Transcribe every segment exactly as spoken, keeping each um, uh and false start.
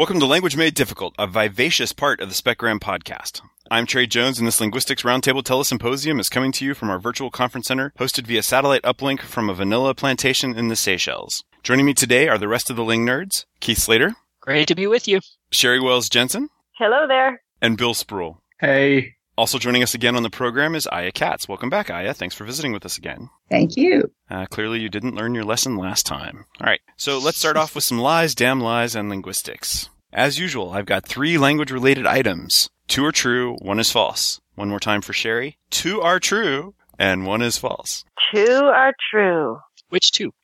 Welcome to Language Made Difficult, a vivacious part of the Specgram podcast. I'm Trey Jones, and this Linguistics Roundtable Telesymposium is coming to you from our virtual conference center, hosted via satellite uplink from a vanilla plantation in the Seychelles. Joining me today are the rest of the Ling Nerds, Keith Slater. Great to be with you. Sherry Wells Jensen. Hello there. And Bill Spruill. Hey. Also joining us again on the program is Aya Katz. Welcome back, Aya. Thanks for visiting with us again. Thank you. Uh, clearly you didn't learn your lesson last time. All right, so let's start off with some lies, damn lies, and linguistics. As usual, I've got three language-related items. Two are true, one is false. One more time for Sherry. Two are true, and one is false. Two are true. Which two?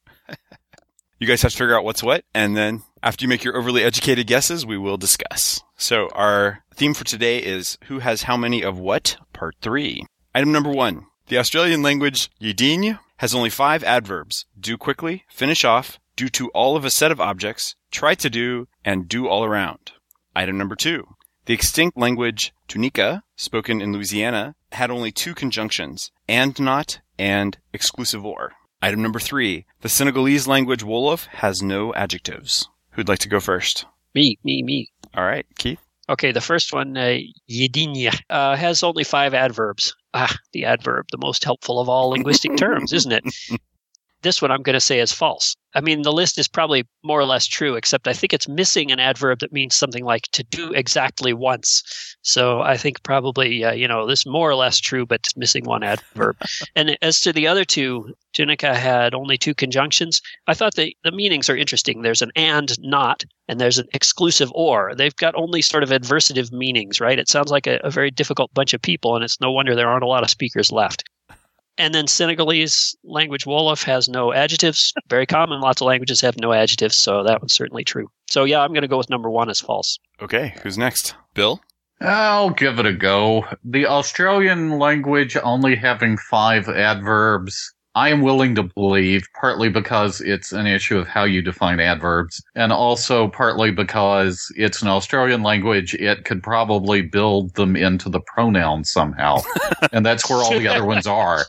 You guys have to figure out what's what, and then after you make your overly educated guesses, we will discuss. So our theme for today is Who Has How Many of What? Part three. Item number one. The Australian language Yidiny has only five adverbs: do quickly, finish off, do to all of a set of objects, try to do, and do all around. Item number two. The extinct language Tunica, spoken in Louisiana, had only two conjunctions: and not and exclusive or. Item number three, the Senegalese language Wolof has no adjectives. Who'd like to go first? Me, me, me. All right, Keith. Okay, the first one, uh, Yidiny, uh, has only five adverbs. Ah, the adverb, the most helpful of all linguistic terms, isn't it? This one I'm going to say is false. I mean, the list is probably more or less true, except I think it's missing an adverb that means something like to do exactly once. So I think probably, uh, you know, this more or less true, but missing one adverb. And as to the other two, Tunica had only two conjunctions. I thought the, the meanings are interesting. There's an and not, and there's an exclusive or. They've got only sort of adversative meanings, right? It sounds like a, a very difficult bunch of people, and it's no wonder there aren't a lot of speakers left. And then Senegalese language Wolof has no adjectives. Very common. Lots of languages have no adjectives, so that one's certainly true. So, yeah, I'm going to go with number one as false. Okay, who's next? Bill? I'll give it a go. The Australian language only having five adverbs, I am willing to believe, partly because it's an issue of how you define adverbs, and also partly because it's an Australian language, it could probably build them into the pronoun somehow. And that's where all the other ones are.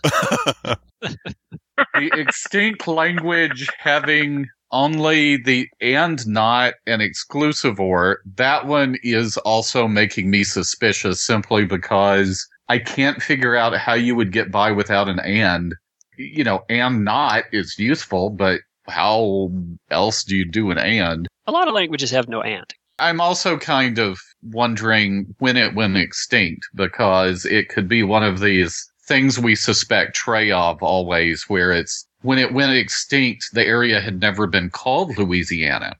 The extinct language having only the and not an exclusive or, that one is also making me suspicious simply because I can't figure out how you would get by without an and. You know, and not is useful, but how else do you do an and? A lot of languages have no and. I'm also kind of wondering when it went extinct, because it could be one of these things we suspect Trey of always, where it's when it went extinct, the area had never been called Louisiana.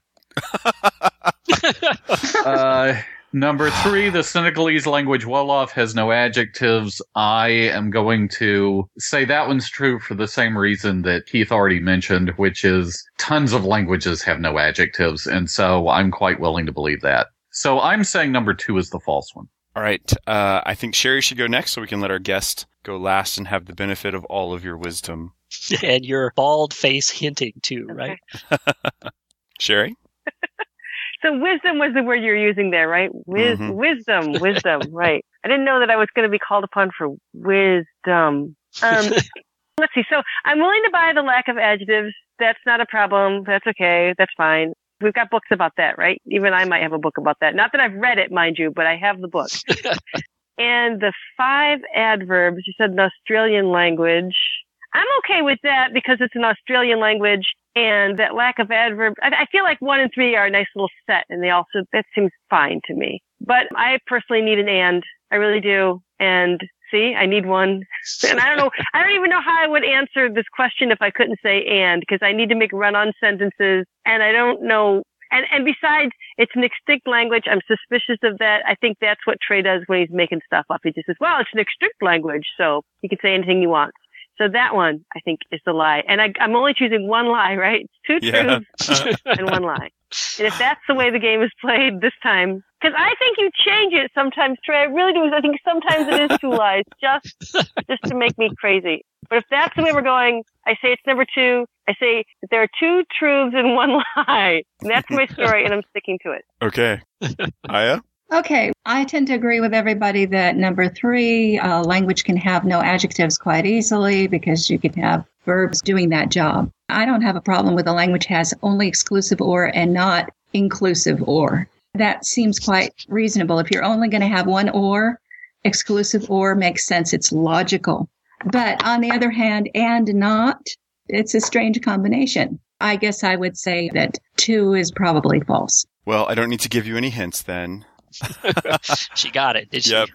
uh... Number three, the Senegalese language Wolof has no adjectives. I am going to say that one's true for the same reason that Keith already mentioned, which is tons of languages have no adjectives, and so I'm quite willing to believe that. So I'm saying number two is the false one. All right. Uh, I think Sherry should go next so we can let our guest go last and have the benefit of all of your wisdom. And your bald face hinting too, right? Okay. Sherry? So wisdom was the word you were using there, right? Wiz- mm-hmm. Wisdom, wisdom, right. I didn't know that I was going to be called upon for wisdom. Um, let's see. So I'm willing to buy the lack of adjectives. That's not a problem. That's okay. That's fine. We've got books about that, right? Even I might have a book about that. Not that I've read it, mind you, but I have the book. And the five adverbs, you said in Australian language. I'm okay with that because it's an Australian language. And that lack of adverb, I feel like one and three are a nice little set, and they also, that seems fine to me. But I personally need an and. I really do. And see, I need one. And I don't know, I don't even know how I would answer this question if I couldn't say and, because I need to make run-on sentences, and I don't know. And, and besides, it's an extinct language. I'm suspicious of that. I think that's what Trey does when he's making stuff up. He just says, well, it's an extinct language, so you can say anything you want. So that one, I think, is the lie. And I, I'm only choosing one lie, right? Two yeah. truths and one lie. And if that's the way the game is played this time, because I think you change it sometimes, Trey. I really do. I think sometimes it is two lies, just just to make me crazy. But if that's the way we're going, I say it's number two. I say that there are two truths and one lie. And that's my story, and I'm sticking to it. Okay. Aya? Okay, I tend to agree with everybody that number three, uh, language can have no adjectives quite easily because you can have verbs doing that job. I don't have a problem with a language has only exclusive or and not inclusive or. that seems quite reasonable. If you're only going to have one or, exclusive or makes sense. It's logical. But on the other hand, and not, it's a strange combination. I guess I would say that two is probably false. Well, I don't need to give you any hints then. She got it, did she? Yep.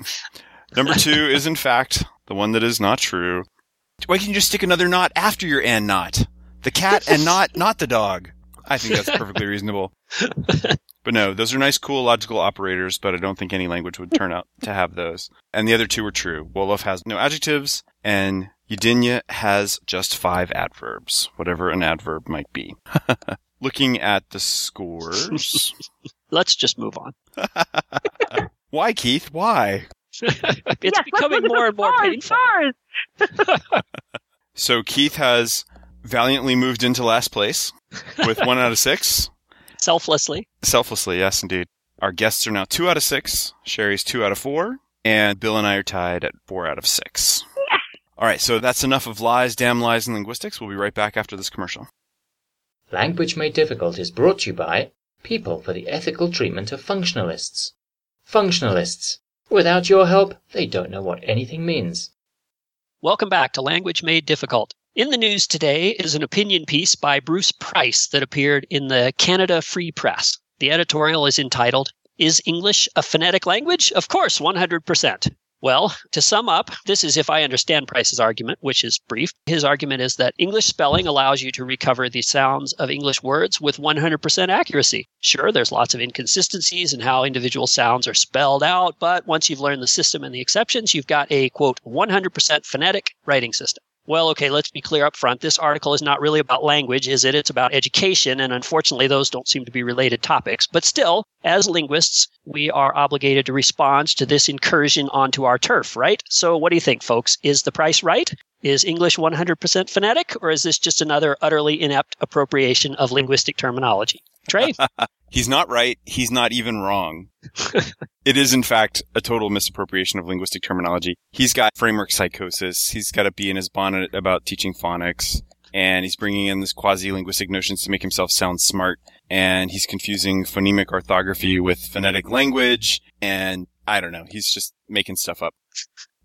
Number two is, in fact, the one that is not true. Why can't you just stick another not after your and not? The cat and not, not the dog. I think that's perfectly reasonable. But no, those are nice, cool, logical operators, but I don't think any language would turn out to have those. And the other two were true. Wolof has no adjectives, and Yidiny has just five adverbs, whatever an adverb might be. Looking at the scores... Let's just move on. Why, Keith? Why? It's yes, becoming more and more painful. So Keith has valiantly moved into last place with one out of six. Selflessly. Selflessly, yes, indeed. Our guests are now two out of six. Sherry's two out of four. And Bill and I are tied at four out of six. Yeah. All right, so that's enough of lies, damn lies, and linguistics. We'll be right back after this commercial. Language Made Difficult is brought to you by People for the Ethical Treatment of Functionalists. Functionalists. Without your help, they don't know what anything means. Welcome back to Language Made Difficult. In the news today is an opinion piece by Bruce Price that appeared in the Canada Free Press. The editorial is entitled, Is English a Phonetic Language? Of course, one hundred percent. Well, to sum up, this is if I understand Price's argument, which is brief. His argument is that English spelling allows you to recover the sounds of English words with one hundred percent accuracy. Sure, there's lots of inconsistencies in how individual sounds are spelled out, but once you've learned the system and the exceptions, you've got a, quote, one hundred percent phonetic writing system. Well, okay, let's be clear up front. This article is not really about language, is it? It's about education, and unfortunately, those don't seem to be related topics. But still, as linguists, we are obligated to respond to this incursion onto our turf, right? So what do you think, folks? Is the Price right? Is English one hundred percent phonetic, or is this just another utterly inept appropriation of linguistic terminology? Trey? He's not right. He's not even wrong. It is, in fact, a total misappropriation of linguistic terminology. He's got framework psychosis. He's got a bee in his bonnet about teaching phonics. And he's bringing in this quasi-linguistic notions to make himself sound smart. And he's confusing phonemic orthography with phonetic language. And I don't know. He's just making stuff up.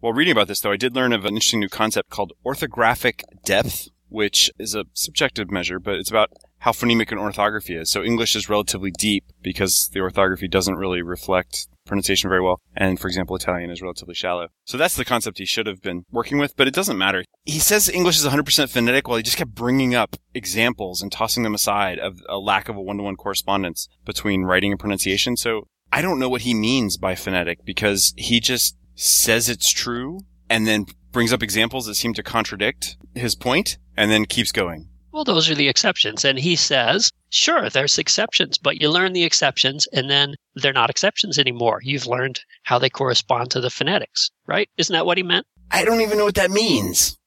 While reading about this, though, I did learn of an interesting new concept called orthographic depth, which is a subjective measure, but it's about how phonemic an orthography is. So English is relatively deep because the orthography doesn't really reflect pronunciation very well. And, for example, Italian is relatively shallow. So that's the concept he should have been working with, but it doesn't matter. He says English is one hundred percent phonetic while he just kept bringing up examples and tossing them aside of a lack of a one-to-one correspondence between writing and pronunciation. So I don't know what he means by phonetic because he just says it's true and then brings up examples that seem to contradict his point and then keeps going. Well, those are the exceptions. And he says, sure, there's exceptions, but you learn the exceptions and then they're not exceptions anymore. You've learned how they correspond to the phonetics, right? Isn't that what he meant? I don't even know what that means.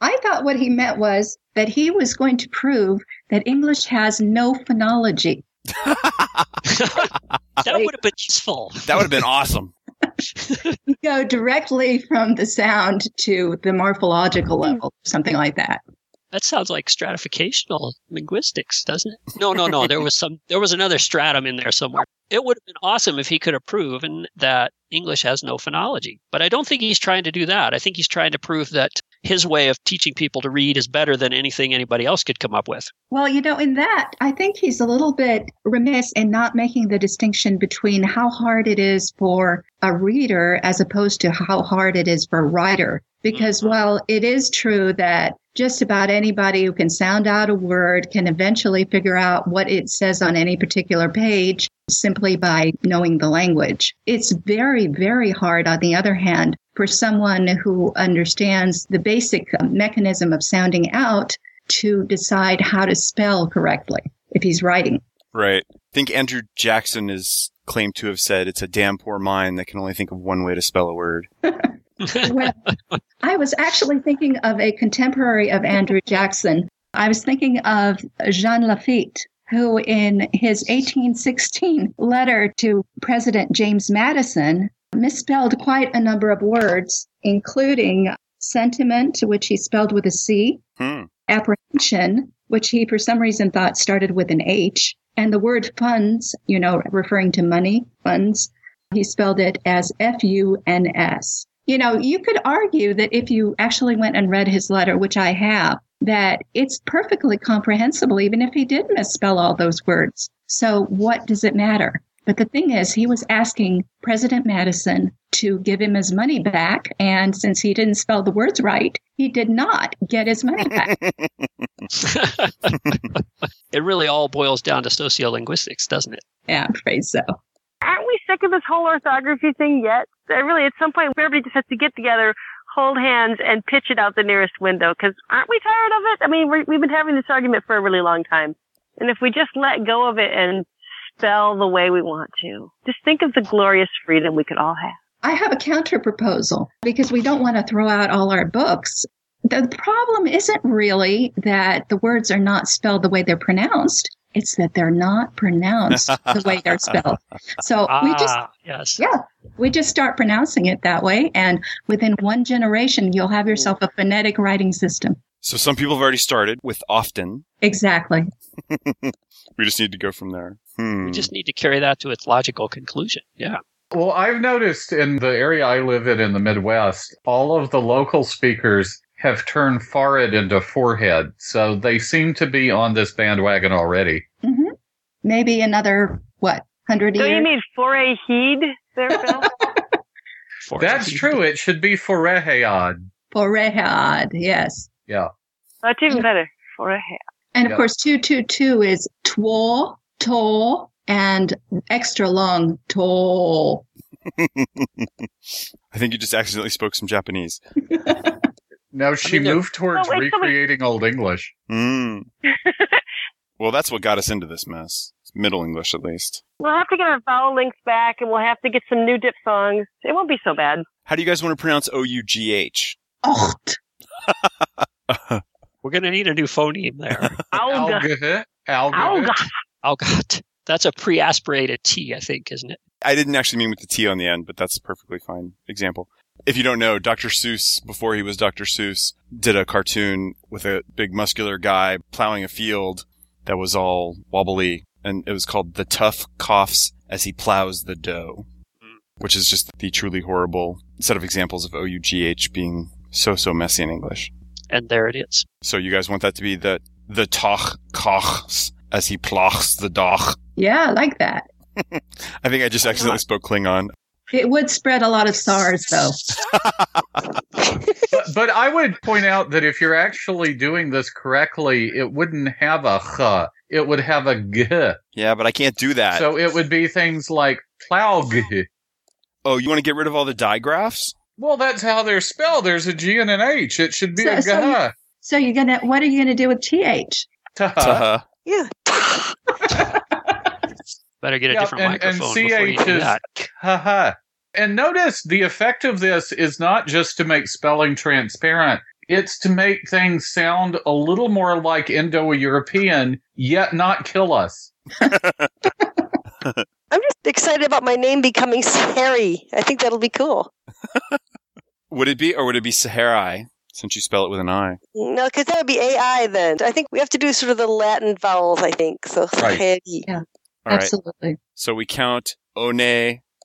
I thought what he meant was that he was going to prove that English has no phonology. That would have been useful. That would have been awesome. You go directly from the sound to the morphological level, something like that. That sounds like stratificational linguistics, doesn't it? No, no, no. There was some. There was another stratum in there somewhere. It would have been awesome if he could have proven that English has no phonology. But I don't think he's trying to do that. I think he's trying to prove that his way of teaching people to read is better than anything anybody else could come up with. Well, you know, in that, I think he's a little bit remiss in not making the distinction between how hard it is for a reader as opposed to how hard it is for a writer. Because mm-hmm. while it is true that just about anybody who can sound out a word can eventually figure out what it says on any particular page simply by knowing the language. It's very, very hard, on the other hand, for someone who understands the basic mechanism of sounding out to decide how to spell correctly if he's writing. Right. I think Andrew Jackson is claimed to have said it's a damn poor mind that can only think of one way to spell a word. Well, I was actually thinking of a contemporary of Andrew Jackson. I was thinking of Jean Lafitte, who in his eighteen sixteen letter to President James Madison misspelled quite a number of words, including sentiment, which he spelled with a C, hmm. apprehension, which he for some reason thought started with an H, And the word funds, you know, referring to money, funds, he spelled it as F U N S. You know, you could argue that if you actually went and read his letter, which I have, that it's perfectly comprehensible, even if he did misspell all those words. So what does it matter? But the thing is, he was asking President Madison to give him his money back. And since he didn't spell the words right, he did not get his money back. It really all boils down to sociolinguistics, doesn't it? Yeah, I'm afraid so. Aren't we sick of this whole orthography thing yet? Really, at some point, everybody just has to get together, hold hands, and pitch it out the nearest window. Because aren't we tired of it? I mean, we're, we've been having this argument for a really long time. And if we just let go of it and spell the way we want to, just think of the glorious freedom we could all have. I have a counter proposal, because we don't want to throw out all our books. The problem isn't really that the words are not spelled the way they're pronounced. It's that they're not pronounced the way they're spelled. So ah, we just, yes. yeah, we just start pronouncing it that way. And within one generation, you'll have yourself a phonetic writing system. So some people have already started with often. Exactly. We just need to go from there. Hmm. We just need to carry that to its logical conclusion. Yeah. Well, I've noticed in the area I live in, in the Midwest, all of the local speakers have turned forehead into forehead. So they seem to be on this bandwagon already. Mm-hmm. Maybe another, what, one hundred years? So you mean forehead there, Bill? That's true. It should be forehead. Forehead, yes. Yeah. That's even better. Forehead. And, of yeah. course, two two two is twa, tall, and extra long tall. I think you just accidentally spoke some Japanese. No, she I mean, moved towards oh, wait, recreating so we... Old English. Mm. Well, that's what got us into this mess. Middle English, at least. We'll have to get our vowel links back, and we'll have to get some new dip songs. It won't be so bad. How do you guys want to pronounce O U G H? Ocht. We're going to need a new phoneme there. Alga. Alga. Algot. That's a pre-aspirated T, I think, isn't it? I didn't actually mean with the T on the end, but that's a perfectly fine example. If you don't know, Doctor Seuss, before he was Doctor Seuss, did a cartoon with a big muscular guy plowing a field that was all wobbly, and it was called The Tough Coughs as He Plows the Dough, which is just the truly horrible set of examples of O U G H being so, so messy in English. And there it is. So you guys want that to be the the Toch Coughs as He Plochs the Doch? Yeah, I like that. I think I just accidentally spoke Klingon. It would spread a lot of SARS, though. but, but I would point out that if you're actually doing this correctly, it wouldn't have a ch. It would have a g. Yeah, but I can't do that. So it would be things like ploug. Oh, you want to get rid of all the digraphs? Well, that's how they're spelled. There's a G and an H. It should be so, a g. So, you, so you're gonna. What are you gonna do with T H? Tuh. Yeah. Better get a yep, different and, microphone and before you do that. Haha. And notice the effect of this is not just to make spelling transparent. It's to make things sound a little more like Indo-European, yet not kill us. I'm just excited about my name becoming Sahari. I think that'll be cool. Would it be, or would it be Sahari, since you spell it with an I? No, because that would be A I then. I think we have to do sort of the Latin vowels, I think. So Sahari. Right. Yeah. All right. Absolutely. So we count one,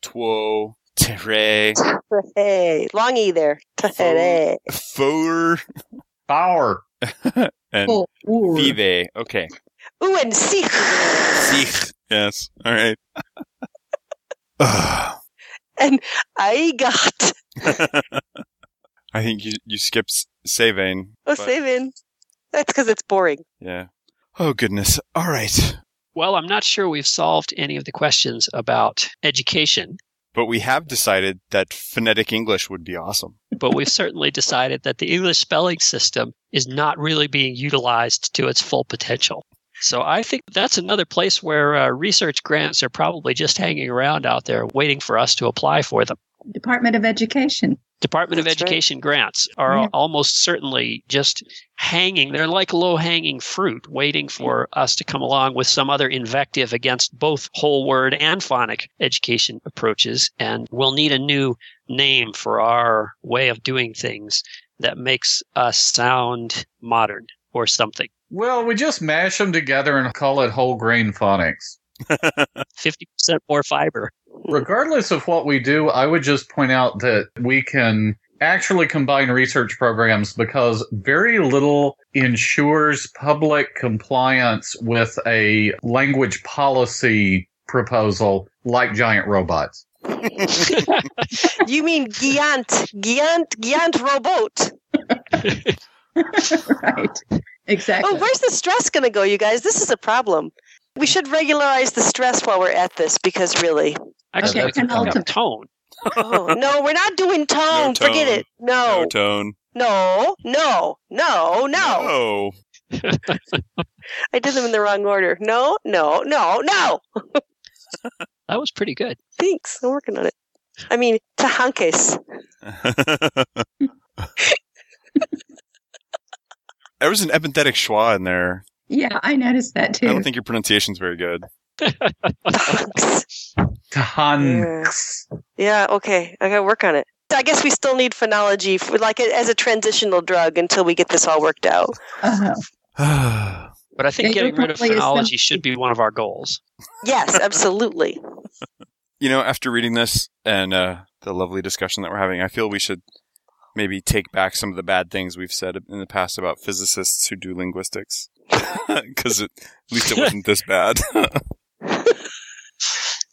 two, three. Hey, long E there. Tere. Four. Power. And vive. Okay. Ooh, and sich. Sich. Yes. All right. And I got. I think you, you skipped Savane. Oh, Savane. That's because it's boring. Yeah. Oh, goodness. All right. Well, I'm not sure we've solved any of the questions about education. But we have decided that phonetic English would be awesome. But we've certainly decided that the English spelling system is not really being utilized to its full potential. So I think that's another place where uh, research grants are probably just hanging around out there waiting for us to apply for them. Department of Education. Department That's of Education right. grants are yeah. almost certainly just hanging. They're like low-hanging fruit waiting for us to come along with some other invective against both whole word and phonic education approaches. And we'll need a new name for our way of doing things that makes us sound modern or something. Well, we just mash them together and call it whole grain phonics. fifty percent more fiber. Regardless of what we do, I would just point out that we can actually combine research programs because very little ensures public compliance with a language policy proposal like giant robots. You mean giant, giant, giant robot. Right. Exactly. Oh, where's the stress going to go, you guys? This is a problem. We should regularize the stress while we're at this because really. Actually, okay, and I'll tone. Oh, no, we're not doing tone. No tone. Forget it. No. No tone. No, no, no, no. No. I did them in the wrong order. No, no, no, no. That was pretty good. Thanks. I'm working on it. I mean, tajankes. There was an epithetic schwa in there. Yeah, I noticed that too. I don't think your pronunciation's very good. Tahanks. Tahanks. Yeah, okay. I gotta work on it. I guess we still need phonology for, like, as a transitional drug until we get this all worked out. Uh-huh. But I think yeah, getting rid of phonology should be one of our goals. Yes, absolutely. You know, after reading this and uh, the lovely discussion that we're having, I feel we should maybe take back some of the bad things we've said in the past about physicists who do linguistics. Because at least it wasn't this bad.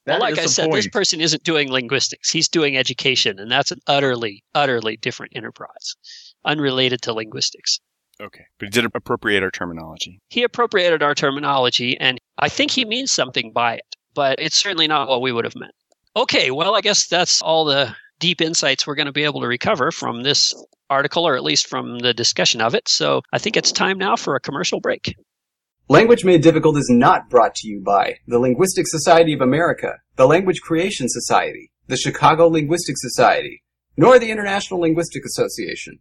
Well, like I said, point. This person isn't doing linguistics. He's doing education, and that's an utterly, utterly different enterprise, unrelated to linguistics. Okay. But he did appropriate our terminology. He appropriated our terminology, and I think he means something by it, but it's certainly not what we would have meant. Okay. Well, I guess that's all the deep insights we're going to be able to recover from this article, or at least from the discussion of it. So I think it's time now for a commercial break. Language Made Difficult is not brought to you by the Linguistic Society of America, the Language Creation Society, the Chicago Linguistic Society, nor the International Linguistic Association.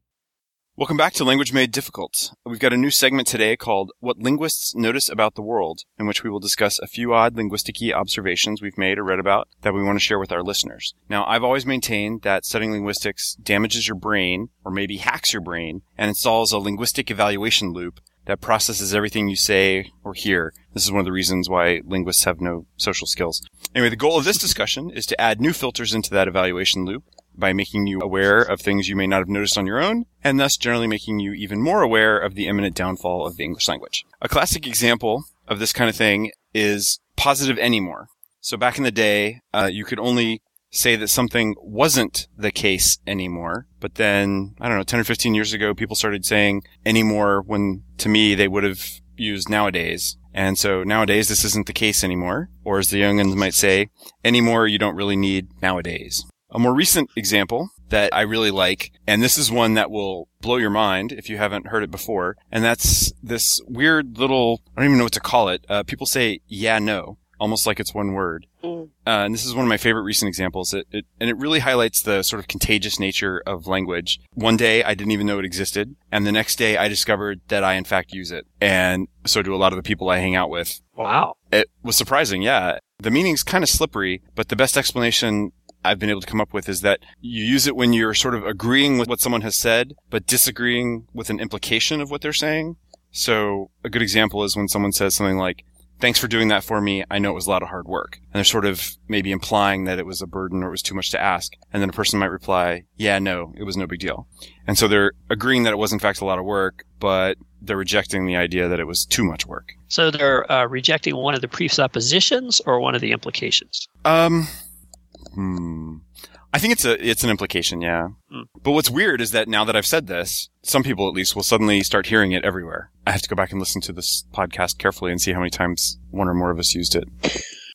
Welcome back to Language Made Difficult. We've got a new segment today called What Linguists Notice About the World, in which we will discuss a few odd linguistic-y observations we've made or read about that we want to share with our listeners. Now, I've always maintained that studying linguistics damages your brain, or maybe hacks your brain, and installs a linguistic evaluation loop that processes everything you say or hear. This is one of the reasons why linguists have no social skills. Anyway, the goal of this discussion is to add new filters into that evaluation loop, by making you aware of things you may not have noticed on your own, and thus generally making you even more aware of the imminent downfall of the English language. A classic example of this kind of thing is positive anymore. So back in the day, uh, you could only say that something wasn't the case anymore, but then, I don't know, ten or fifteen years ago, people started saying anymore when, to me, they would have used nowadays. And so nowadays, this isn't the case anymore, or as the young'uns might say, anymore you don't really need nowadays. A more recent example that I really like, and this is one that will blow your mind if you haven't heard it before, and that's this weird little, I don't even know what to call it, uh, people say, yeah, no, almost like it's one word. Mm. Uh, and this is one of my favorite recent examples, it, it, and it really highlights the sort of contagious nature of language. One day, I didn't even know it existed, and the next day, I discovered that I, in fact, use it, and so do a lot of the people I hang out with. Wow. It was surprising, yeah. The meaning's kind of slippery, but the best explanation I've been able to come up with is that you use it when you're sort of agreeing with what someone has said, but disagreeing with an implication of what they're saying. So a good example is when someone says something like, thanks for doing that for me. I know it was a lot of hard work. And they're sort of maybe implying that it was a burden or it was too much to ask. And then a person might reply, yeah, no, it was no big deal. And so they're agreeing that it was in fact a lot of work, but they're rejecting the idea that it was too much work. So they're uh, rejecting one of the presuppositions or one of the implications? Um... Hmm. I think it's a it's an implication, yeah. Mm. But what's weird is that now that I've said this, some people at least will suddenly start hearing it everywhere. I have to go back and listen to this podcast carefully and see how many times one or more of us used it.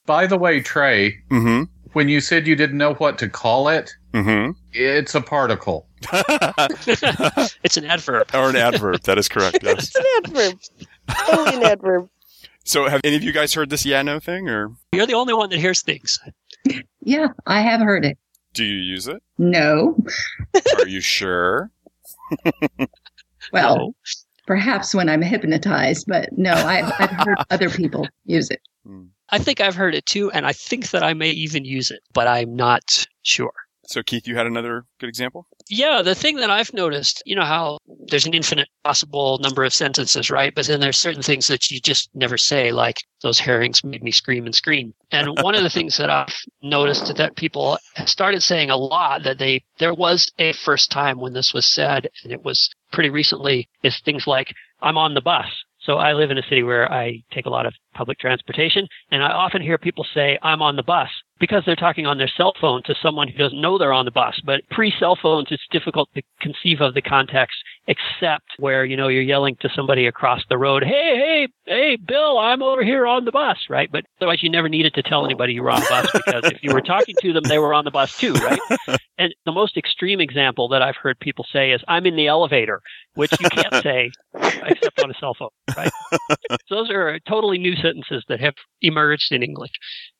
By the way, Trey, mm-hmm. when you said you didn't know what to call it, mm-hmm. it's a particle. It's an adverb. Or an adverb, that is correct, yes. It's an adverb. Totally an adverb. So have any of you guys heard this yeah, no thing? Or you're the only one that hears things. Yeah, I have heard it. Do you use it? No. Are you sure? Well, no. Perhaps when I'm hypnotized, but no, I've, I've heard other people use it. I think I've heard it too, and I think that I may even use it, but I'm not sure. So, Keith, you had another good example? Yeah, the thing that I've noticed, you know how there's an infinite possible number of sentences, right? But then there's certain things that you just never say, like those herrings made me scream and scream. And one of the things that I've noticed that people started saying a lot, that they there was a first time when this was said, and it was pretty recently, is things like, I'm on the bus. So I live in a city where I take a lot of public transportation, and I often hear people say, I'm on the bus, because they're talking on their cell phone to someone who doesn't know they're on the bus. But pre-cell phones, it's difficult to conceive of the context, except where, you know, you're yelling to somebody across the road, hey, hey, hey, Bill, I'm over here on the bus, right? But otherwise, you never needed to tell anybody you were on the bus, because if you were talking to them, they were on the bus too, right? And the most extreme example that I've heard people say is, I'm in the elevator, which you can't say except on a cell phone, right? So those are totally new sentences that have emerged in English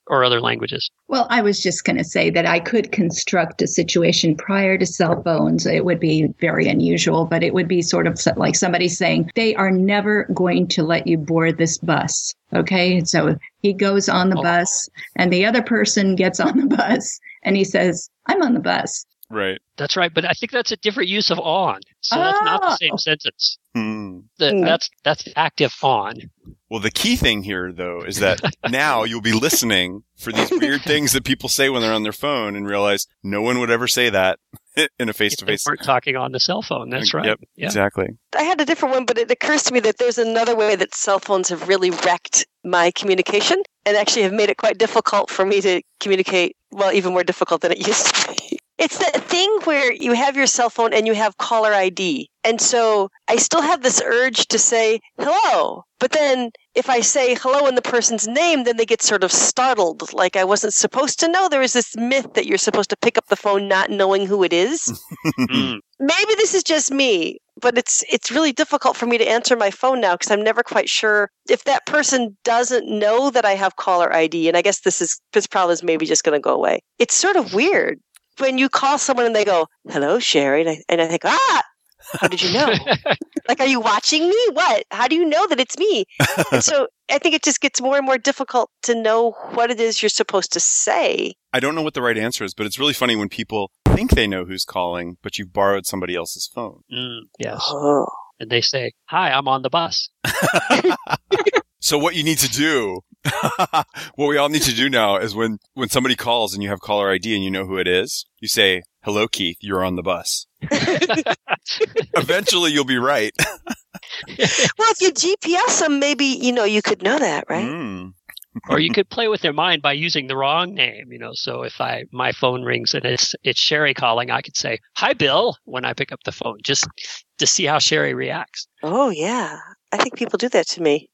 or other languages. Well, I was just going to say that I could construct a situation prior to cell phones. It would be very unusual, but it would be sort of like somebody saying, they are never going to let you board this bus. Okay, so he goes on the oh. bus, and the other person gets on the bus and he says, I'm on the bus. Right. That's right. But I think that's a different use of on. So oh. that's not the same sentence. Hmm. The, hmm. That's that's active on. Well, the key thing here, though, is that now you'll be listening for these weird things that people say when they're on their phone and realize no one would ever say that in a face-to-face. If they weren't talking on the cell phone. That's right. Yep, yeah. Exactly. I had a different one, but it occurs to me that there's another way that cell phones have really wrecked my communication and actually have made it quite difficult for me to communicate, well, even more difficult than it used to be. It's that thing where you have your cell phone and you have caller I D. And so I still have this urge to say hello. But then if I say hello in the person's name, then they get sort of startled. Like I wasn't supposed to know. There is this myth that you're supposed to pick up the phone not knowing who it is. Maybe this is just me, but it's it's really difficult for me to answer my phone now because I'm never quite sure if that person doesn't know that I have caller I D. And I guess this is this problem is maybe just going to go away. It's sort of weird. When you call someone and they go, hello, Sherry, and I, and I think, ah, how did you know? Like, are you watching me? What? How do you know that it's me? And so I think it just gets more and more difficult to know what it is you're supposed to say. I don't know what the right answer is, but it's really funny when people think they know who's calling, but you've borrowed somebody else's phone. Mm, yes. Oh. And they say, hi, I'm on the bus. So what you need to do, what we all need to do now is when, when somebody calls and you have caller I D and you know who it is, you say, hello, Keith, you're on the bus. Eventually, you'll be right. Well, if you G P S them, maybe, you know, you could know that, right? Mm. Or you could play with their mind by using the wrong name, you know. So if I my phone rings and it's it's Sherry calling, I could say, hi, Bill, when I pick up the phone, just to see how Sherry reacts. Oh, yeah. I think people do that to me.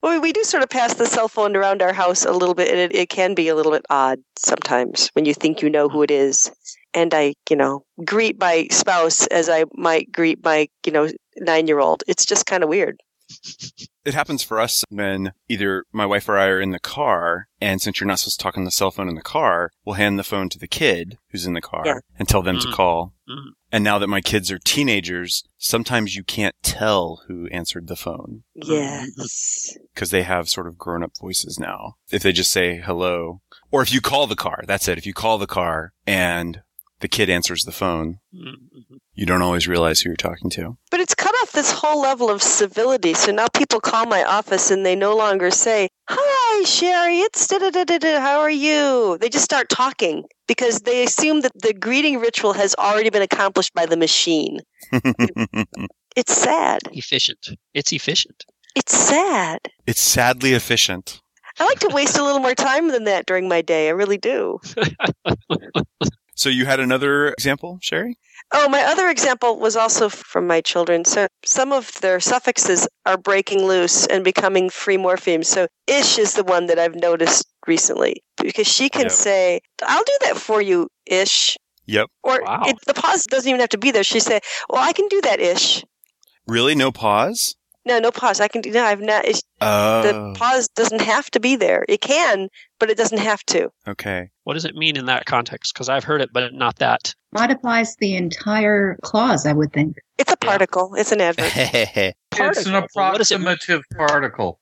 Well, we do sort of pass the cell phone around our house a little bit, and it, it can be a little bit odd sometimes when you think you know who it is. And I, you know, greet my spouse as I might greet my, you know, nine-year-old. It's just kind of weird. It happens for us when either my wife or I are in the car, and since you're not supposed to talk on the cell phone in the car, we'll hand the phone to the kid who's in the car yeah. and tell them mm-hmm. to call. Mm-hmm. And now that my kids are teenagers, sometimes you can't tell who answered the phone. Yes. Because they have sort of grown-up voices now. If they just say hello, or if you call the car, that's it. If you call the car and the kid answers the phone, mm-hmm. you don't always realize who you're talking to. But it's cut off this whole level of civility. So now people call my office and they no longer say, hi, Sherry, it's da-da-da-da-da, how are you? They just start talking because they assume that the greeting ritual has already been accomplished by the machine. It's sad. Efficient. It's efficient. It's sad. It's sadly efficient. I like to waste a little more time than that during my day. I really do. So you had another example, Sherry? Oh, my other example was also from my children. So some of their suffixes are breaking loose and becoming free morphemes. So ish is the one that I've noticed recently because she can yep. say, I'll do that for you, ish. Yep. Or wow. it, the pause doesn't even have to be there. She say, well, I can do that, ish. Really? No pause? No, no pause. I can do no, I've not. It, oh. The pause doesn't have to be there. It can, but it doesn't have to. Okay. What does it mean in that context? Because I've heard it, but not that. Modifies the entire clause, I would think. It's a particle. Yeah. It's an adverb. It's an approximative it particle.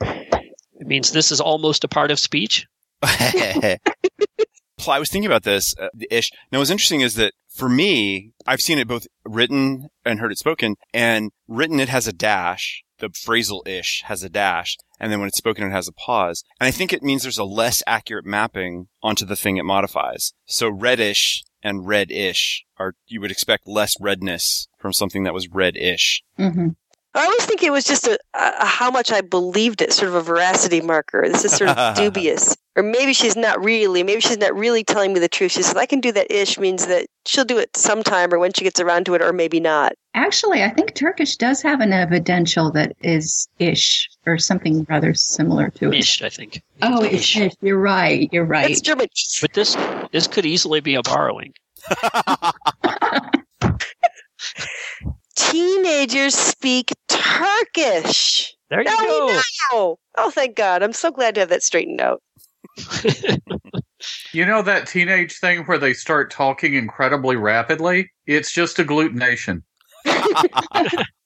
It means this is almost a part of speech. I was thinking about this uh, ish. Now, what's interesting is that for me, I've seen it both written and heard it spoken. And written, it has a dash. The phrasal ish has a dash. And then when it's spoken, it has a pause. And I think it means there's a less accurate mapping onto the thing it modifies. So reddish and red-ish are, you would expect less redness from something that was red-ish. Mm-hmm. I always think it was just a, a, how much I believed it, sort of a veracity marker. This is sort of dubious. Or maybe she's not really, maybe she's not really telling me the truth. She says, I can do that ish means that she'll do it sometime or when she gets around to it or maybe not. Actually, I think Turkish does have an evidential that is ish or something rather similar to it. Ish, I think. Oh, ish. ish. You're right. You're right. It's German. But this, this could easily be a borrowing. Teenagers speak Turkish. There you now go. Know. Oh, thank God. I'm so glad to have that straightened out. You know that teenage thing where they start talking incredibly rapidly? It's just agglutination.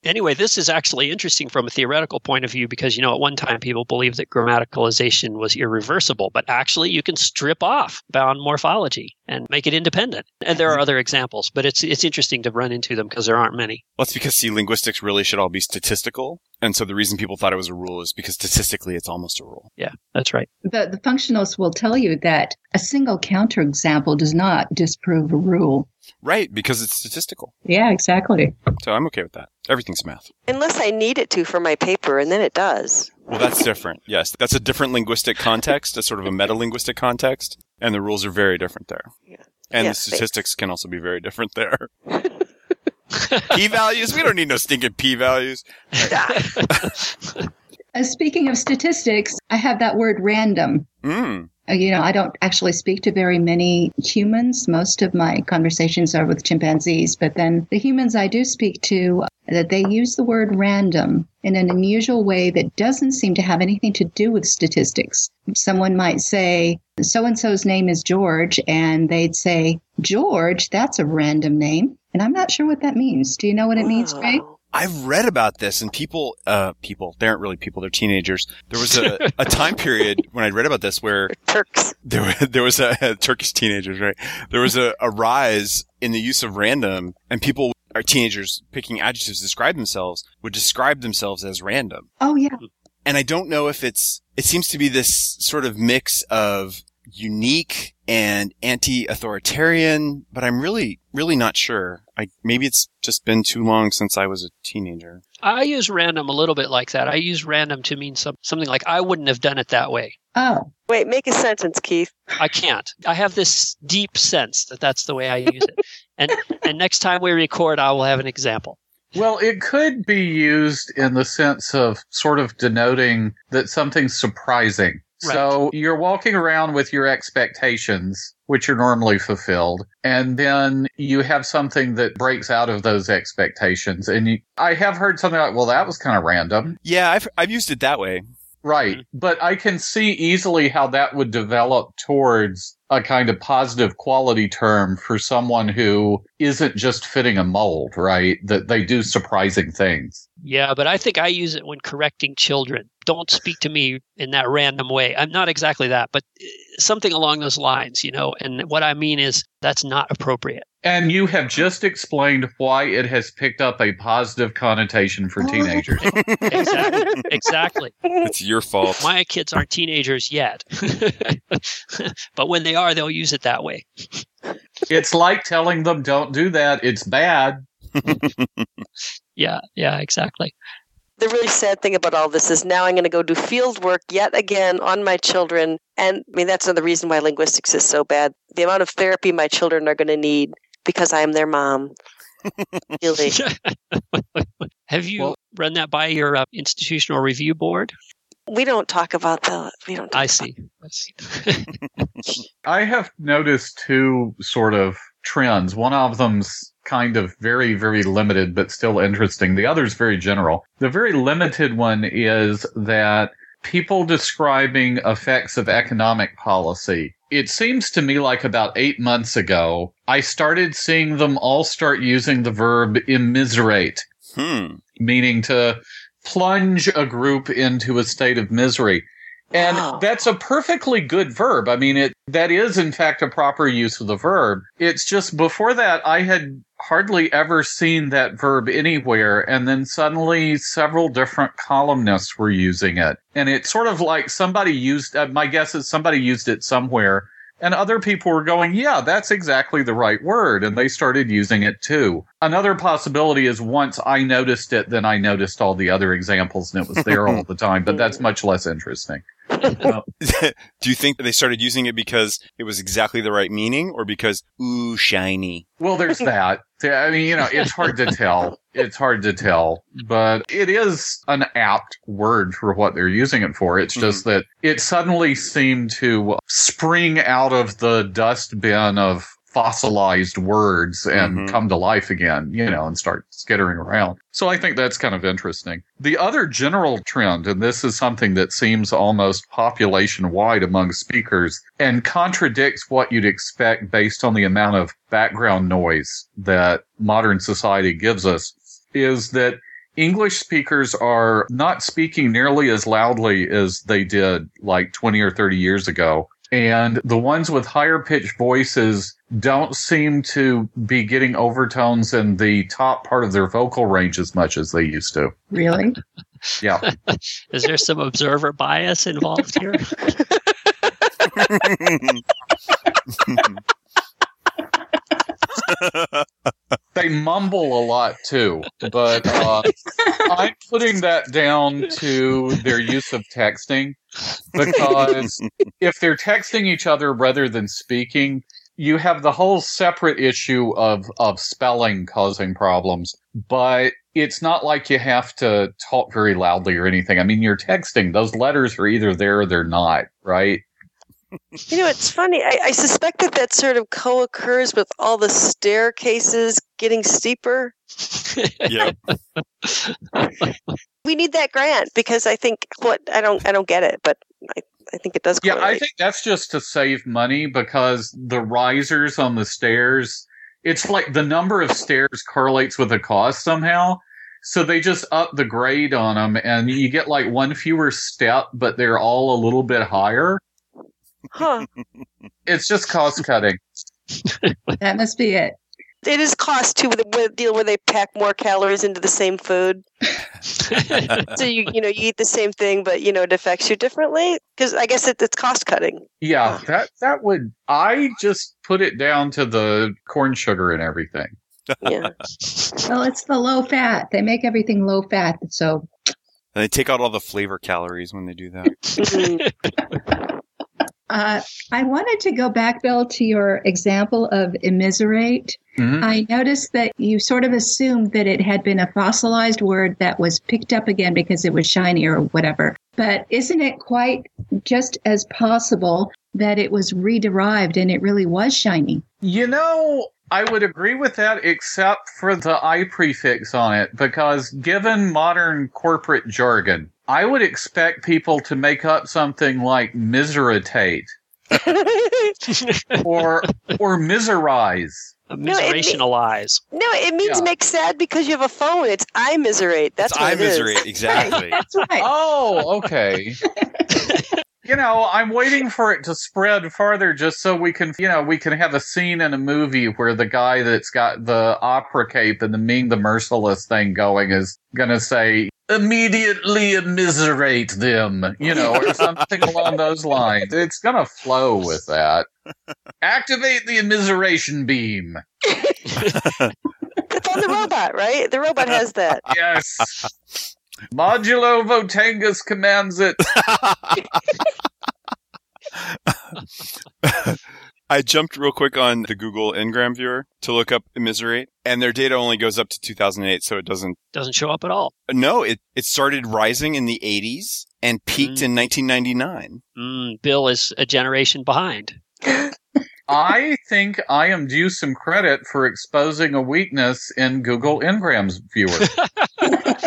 Anyway, this is actually interesting from a theoretical point of view because, you know, at one time people believed that grammaticalization was irreversible, but actually you can strip off bound morphology and make it independent. And there are other examples, but it's it's interesting to run into them because there aren't many. Well, it's because, see, linguistics really should all be statistical. And so the reason people thought it was a rule is because statistically it's almost a rule. Yeah, that's right. The, the functionalists will tell you that a single counterexample does not disprove a rule. Right, because it's statistical. Yeah, exactly. So I'm okay with that. Everything's math. Unless I need it to for my paper, and then it does. Well, that's different. Yes, that's a different linguistic context, a sort of a meta-linguistic context, and the rules are very different there. Yeah. And yes, the statistics thanks. Can also be very different there. P-values? We don't need no stinking p-values. Uh, speaking of statistics, I have that word random. Mm. You know, I don't actually speak to very many humans. Most of my conversations are with chimpanzees, but then the humans I do speak to, that they use the word random in an unusual way that doesn't seem to have anything to do with statistics. Someone might say, so-and-so's name is George, and they'd say, George, that's a random name. And I'm not sure what that means. Do you know what it means, Craig? I've read about this, and people, uh, people, they aren't really people, they're teenagers. There was a, a time period when I read about this where Turks. There, there was a, Turkish teenagers, right? There was a, a rise in the use of random, and people, or teenagers picking adjectives to describe themselves, would describe themselves as random. Oh, yeah. And I don't know if it's, it seems to be this sort of mix of unique and anti-authoritarian, but I'm really, really not sure. I maybe it's just been too long since I was a teenager. I use random a little bit like that. I use random to mean some, something like, I wouldn't have done it that way. Oh. Wait, make a sentence, Keith. I can't. I have this deep sense that that's the way I use it. and and next time we record, I will have an example. Well, it could be used in the sense of sort of denoting that something's surprising. Right. So you're walking around with your expectations, which are normally fulfilled, and then you have something that breaks out of those expectations. And you, I have heard something like, well, that was kind of random. Yeah, I've I've used it that way. Right. Mm-hmm. But I can see easily how that would develop towards a kind of positive quality term for someone who isn't just fitting a mold, right? That they do surprising things. Yeah, but I think I use it when correcting children. Don't speak to me in that random way. I'm not exactly that, but something along those lines, you know. And what I mean is that's not appropriate. And you have just explained why it has picked up a positive connotation for teenagers. Exactly. Exactly. It's your fault. My kids aren't teenagers yet. But when they are, they'll use it that way. It's like telling them, don't do that. It's bad. Yeah, yeah, exactly. The really sad thing about all this is now I'm going to go do field work yet again on my children. And I mean, that's another reason why linguistics is so bad. The amount of therapy my children are going to need because I am their mom. Really. Have you well, run that by your uh, institutional review board? We don't talk about that. We don't. Talk I see. I, see. I have noticed two sort of trends. One of them's kind of very, very limited, but still interesting. The other is very general. The very limited one is that people describing effects of economic policy. It seems to me like about eight months ago, I started seeing them all start using the verb immiserate, hmm. meaning to plunge a group into a state of misery. And wow. That's a perfectly good verb. I mean, it that is, in fact, a proper use of the verb. It's just before that, I had hardly ever seen that verb anywhere. And then suddenly several different columnists were using it. And it's sort of like somebody used, uh, my guess is somebody used it somewhere. And other people were going, yeah, that's exactly the right word. And they started using it too. Another possibility is once I noticed it, then I noticed all the other examples and it was there all the time. But that's much less interesting. Well, do you think that they started using it because it was exactly the right meaning or because, ooh, shiny? Well, there's that. I mean, you know, it's hard to tell. It's hard to tell. But it is an apt word for what they're using it for. It's just mm-hmm. that it suddenly seemed to spring out of the dustbin of fossilized words and mm-hmm. come to life again, you know, and start skittering around. So I think that's kind of interesting. The other general trend, and this is something that seems almost population-wide among speakers and contradicts what you'd expect based on the amount of background noise that modern society gives us, is that English speakers are not speaking nearly as loudly as they did like twenty or thirty years ago. And the ones with higher-pitched voices don't seem to be getting overtones in the top part of their vocal range as much as they used to. Really? Yeah. Is there some observer bias involved here? They mumble a lot, too, but uh, I'm putting that down to their use of texting, because if they're texting each other rather than speaking, you have the whole separate issue of, of spelling causing problems, but it's not like you have to talk very loudly or anything. I mean, you're texting. Those letters are either there or they're not, right? You know, it's funny. I, I suspect that that sort of co-occurs with all the staircases getting steeper. Yeah. We need that grant because I think what I don't I don't get it, but I, I think it does. Yeah, correlate. I think that's just to save money because the risers on the stairs, it's like the number of stairs correlates with the cost somehow. So they just up the grade on them, and you get like one fewer step, but they're all a little bit higher. Huh. It's just cost cutting. That must be it. It is cost too, with the deal where they pack more calories into the same food. So you you know you eat the same thing, but you know it affects you differently because I guess it, it's cost cutting. Yeah, that that would I just put it down to the corn sugar and everything. Yeah. Well, it's the low fat. They make everything low fat, so. And they take out all the flavor calories when they do that. Uh, I wanted to go back, Bill, to your example of immiserate. Mm-hmm. I noticed that you sort of assumed that it had been a fossilized word that was picked up again because it was shiny or whatever. But isn't it quite just as possible that it was rederived and it really was shiny? You know, I would agree with that except for the I prefix on it, because given modern corporate jargon, I would expect people to make up something like miseritate or or miserize. Miserationalize. No, no, it means yeah. make sad because you have a phone. It's I miserate. That's it's what I it miserate. Is. Exactly. That's right. Oh, okay. You know, I'm waiting for it to spread farther just so we can, you know, we can have a scene in a movie where the guy that's got the opera cape and the Ming the Merciless thing going is going to say, immediately immiserate them, you know, or something along those lines. It's going to flow with that. Activate the immiseration beam. It's on the robot, right? The robot has that. Yes. Modulo Votangus commands it. I jumped real quick on the Google Ngram Viewer to look up immiserate, and their data only goes up to two thousand eight, so it doesn't... Doesn't show up at all. No, it, it started rising in the eighties and peaked mm. in nineteen ninety-nine. Mm, Bill is a generation behind. I think I am due some credit for exposing a weakness in Google Ngram's Viewer.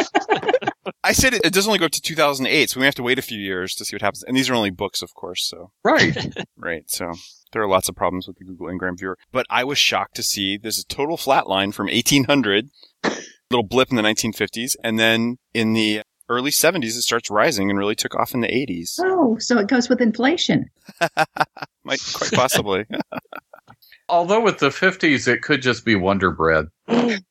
I said it, it does only go up to two thousand eight, so we have to wait a few years to see what happens. And these are only books, of course. So right. Right. So there are lots of problems with the Google Ngram Viewer. But I was shocked to see there's a total flat line from eighteen hundred, little blip in the nineteen fifties, and then in the early seventies, it starts rising and really took off in the eighties. Oh, so it goes with inflation. Might, quite possibly. Although with the fifties, it could just be Wonder Bread.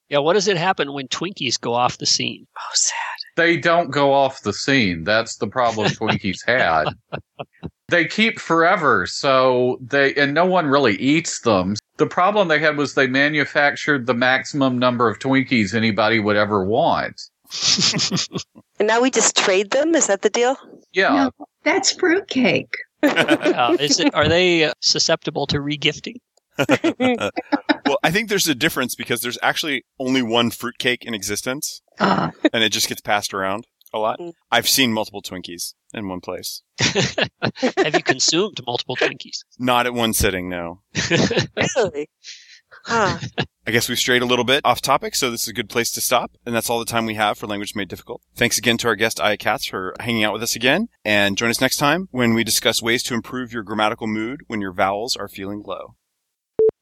Yeah, what does it happen when Twinkies go off the scene? Oh, sad. They don't go off the scene. That's the problem Twinkies had. They keep forever, so they and no one really eats them. The problem they had was they manufactured the maximum number of Twinkies anybody would ever want. And now we just trade them? Is that the deal? Yeah. No, that's fruitcake. uh, is it, are they susceptible to regifting? Well, I think there's a difference because there's actually only one fruitcake in existence, uh. and it just gets passed around a lot. I've seen multiple Twinkies in one place. Have you consumed multiple Twinkies? Not at one sitting, no. Really? Huh. I guess we strayed a little bit off topic, so this is a good place to stop. And that's all the time we have for Language Made Difficult. Thanks again to our guest, Aya Katz, for hanging out with us again. And join us next time when we discuss ways to improve your grammatical mood when your vowels are feeling low.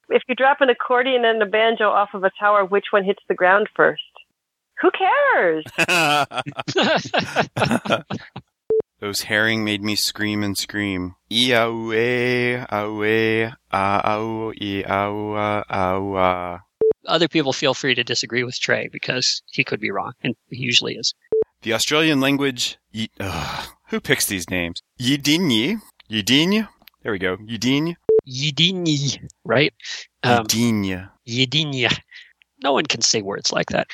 If you drop an accordion and a banjo off of a tower, which one hits the ground first? Who cares? Those herring made me scream and scream. Other people feel free to disagree with Trey because he could be wrong, and he usually is. The Australian language... Y- Ugh, who picks these names? Yidiny. Yidiny. There we go. Yidiny. Yidiny, right? Um, Yidiny. Yidiny. No one can say words like that.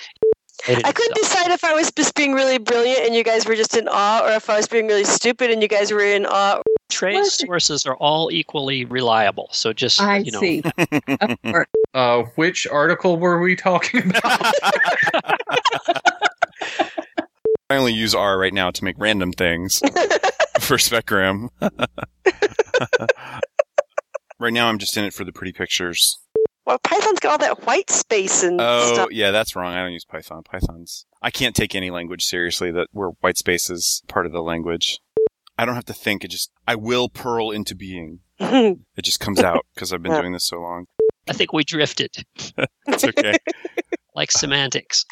I couldn't decide if I was just being really brilliant and you guys were just in awe, or if I was being really stupid and you guys were in awe. Trey's sources are all equally reliable, so just, I you know. See. uh, which article were we talking about? I only use R right now to make random things for Specgram. Right now I'm just in it for the pretty pictures. Well, Python's got all that white space and oh, stuff. Oh, yeah, that's wrong. I don't use Python. Python's... I can't take any language seriously that where white space is part of the language. I don't have to think. It just... I will purl into being. It just comes out because I've been doing this so long. I think we drifted. It's okay. Like semantics.